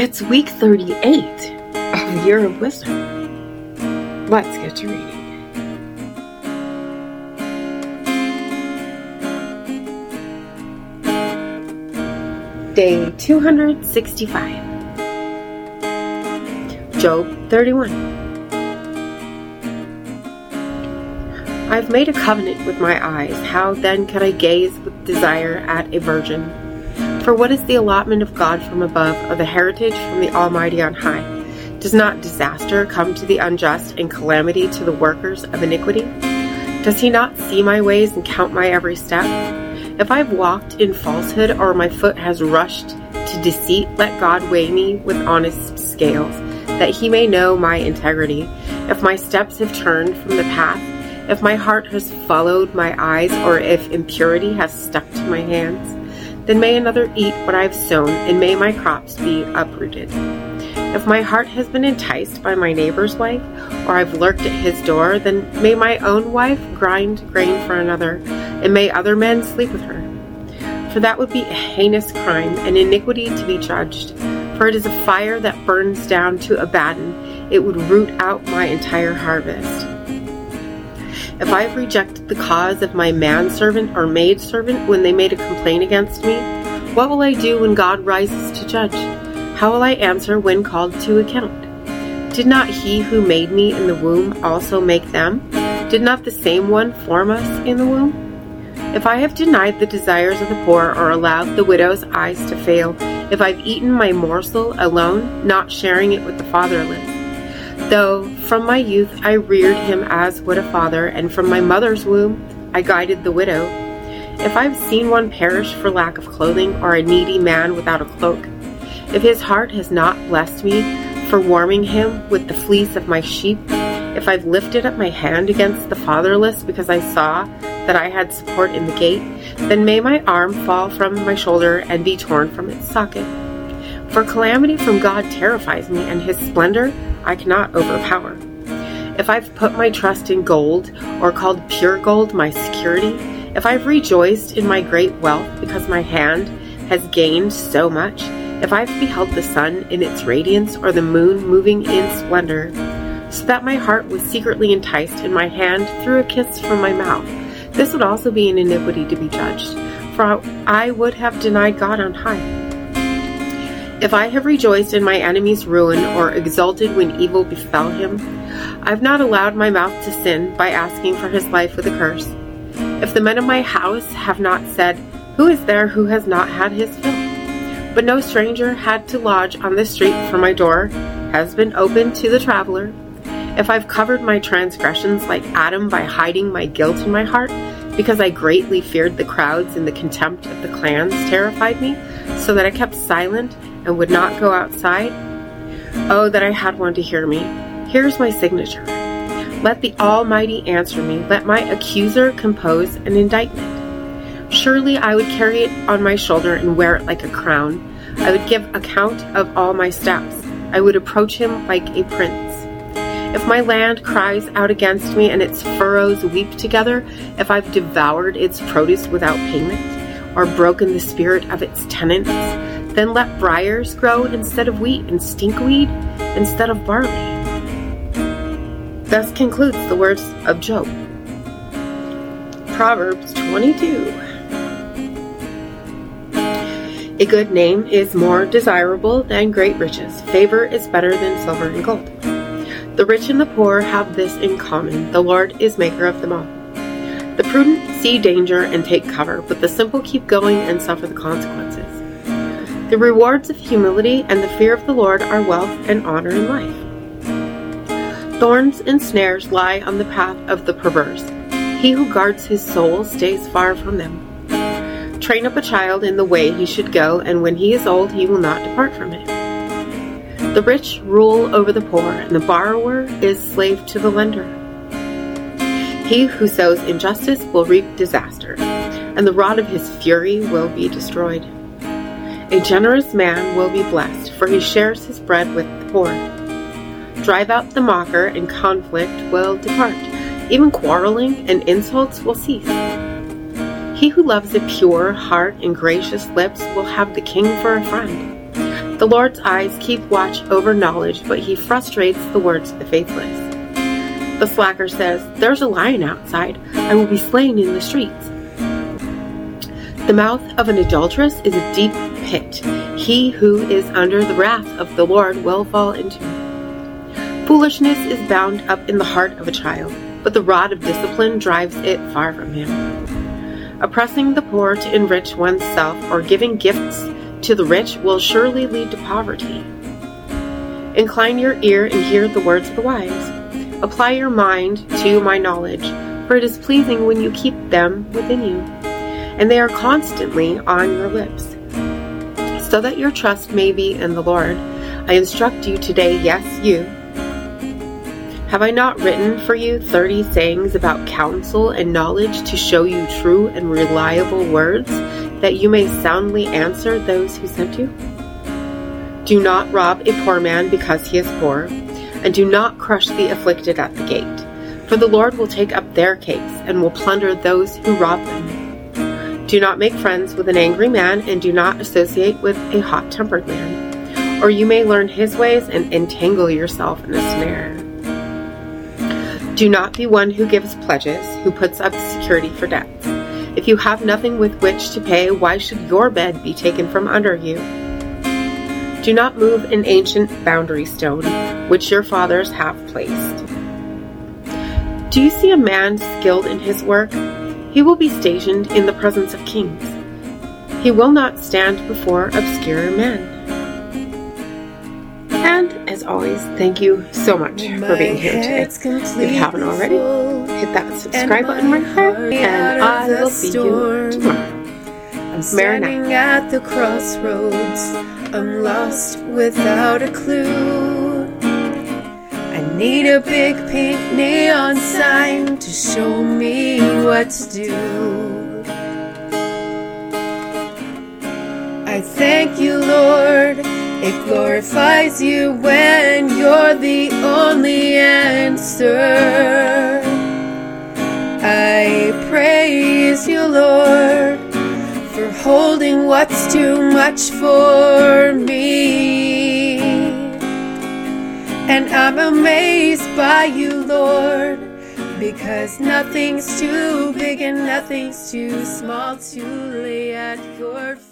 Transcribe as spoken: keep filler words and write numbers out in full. It's week thirty-eight of Year of Wisdom. Let's get to reading. Day two sixty-five. Job thirty-one. I've made a covenant with my eyes. How then can I gaze with desire at a virgin? For what is the allotment of God from above, or the heritage from the Almighty on high? Does not disaster come to the unjust, and calamity to the workers of iniquity? Does he not see my ways and count my every step? If I've walked in falsehood, or my foot has rushed to deceit, let God weigh me with honest scales, that he may know my integrity. If my steps have turned from the path, if my heart has followed my eyes, or if impurity has stuck to my hands, then may another eat what I have sown, and may my crops be uprooted. If my heart has been enticed by my neighbor's wife, or I've lurked at his door, then may my own wife grind grain for another, and may other men sleep with her. For that would be a heinous crime, an iniquity to be judged. For it is a fire that burns down to Abaddon. It would root out my entire harvest. If I have rejected the cause of my manservant or maidservant when they made a complaint against me, what will I do when God rises to judge? How will I answer when called to account? Did not he who made me in the womb also make them? Did not the same one form us in the womb? If I have denied the desires of the poor or allowed the widow's eyes to fail, if I've eaten my morsel alone, not sharing it with the fatherless, though from my youth I reared him as would a father, and from my mother's womb I guided the widow. If I have seen one perish for lack of clothing, or a needy man without a cloak, if his heart has not blessed me for warming him with the fleece of my sheep, if I've lifted up my hand against the fatherless because I saw that I had support in the gate, then may my arm fall from my shoulder and be torn from its socket. For calamity from God terrifies me, and his splendor I cannot overpower. If I've put my trust in gold, or called pure gold my security, if I've rejoiced in my great wealth because my hand has gained so much, if I've beheld the sun in its radiance, or the moon moving in splendor, so that my heart was secretly enticed, and my hand threw a kiss from my mouth, this would also be an iniquity to be judged, for I would have denied God on high. If I have rejoiced in my enemy's ruin, or exulted when evil befell him, I have not allowed my mouth to sin by asking for his life with a curse. If the men of my house have not said, "Who is there who has not had his fill?" But no stranger had to lodge on the street, for my door has been opened to the traveler. If I have covered my transgressions like Adam by hiding my guilt in my heart, because I greatly feared the crowds and the contempt of the clans terrified me, so that I kept silent and would not go outside. Oh, that I had one to hear me. Here's my signature. Let the Almighty answer me. Let my accuser compose an indictment. Surely I would carry it on my shoulder and wear it like a crown. I would give account of all my steps. I would approach him like a prince. If my land cries out against me and its furrows weep together, if I've devoured its produce without payment, or broken the spirit of its tenants, then let briars grow instead of wheat, and stinkweed instead of barley. Thus concludes the words of Job. Proverbs twenty-two. A good name is more desirable than great riches. Favor is better than silver and gold. The rich and the poor have this in common. The Lord is maker of them all. The prudent see danger and take cover, but the simple keep going and suffer the consequences. The rewards of humility and the fear of the Lord are wealth and honor in life. Thorns and snares lie on the path of the perverse. He who guards his soul stays far from them. Train up a child in the way he should go, and when he is old he will not depart from it. The rich rule over the poor, and the borrower is slave to the lender. He who sows injustice will reap disaster, and the rod of his fury will be destroyed. A generous man will be blessed, for he shares his bread with the poor. Drive out the mocker, and conflict will depart. Even quarreling and insults will cease. He who loves a pure heart and gracious lips will have the king for a friend. The Lord's eyes keep watch over knowledge, but he frustrates the words of the faithless. The slacker says, "There's a lion outside. I will be slain in the streets." The mouth of an adulteress is a deep pit. He who is under the wrath of the Lord will fall into it. Foolishness is bound up in the heart of a child, but the rod of discipline drives it far from him. Oppressing the poor to enrich oneself or giving gifts to the rich will surely lead to poverty. Incline your ear and hear the words of the wise. Apply your mind to my knowledge, for it is pleasing when you keep them within you, and they are constantly on your lips, so that your trust may be in the Lord. I instruct you today, yes, you. Have I not written for you thirty sayings about counsel and knowledge to show you true and reliable words, that you may soundly answer those who sent you? Do not rob a poor man because he is poor, and do not crush the afflicted at the gate, for the Lord will take up their case and will plunder those who rob them. Do not make friends with an angry man, and do not associate with a hot-tempered man, or you may learn his ways and entangle yourself in a snare. Do not be one who gives pledges, who puts up security for debts. If you have nothing with which to pay, why should your bed be taken from under you? Do not move an ancient boundary stone, which your fathers have placed. Do you see a man skilled in his work? He will be stationed in the presence of kings. He will not stand before obscure men. And, as always, thank you so much for being here today. If you haven't already, hit that subscribe button right there, and I will see you tomorrow. I'm standing at the crossroads. I'm lost without a clue. I need a big pink neon sign to show me what to do. I thank you, Lord. It glorifies you when you're the only answer. I praise you, Lord, for holding what's too much for me. And I'm amazed by you, Lord, because nothing's too big and nothing's too small to lay at your feet.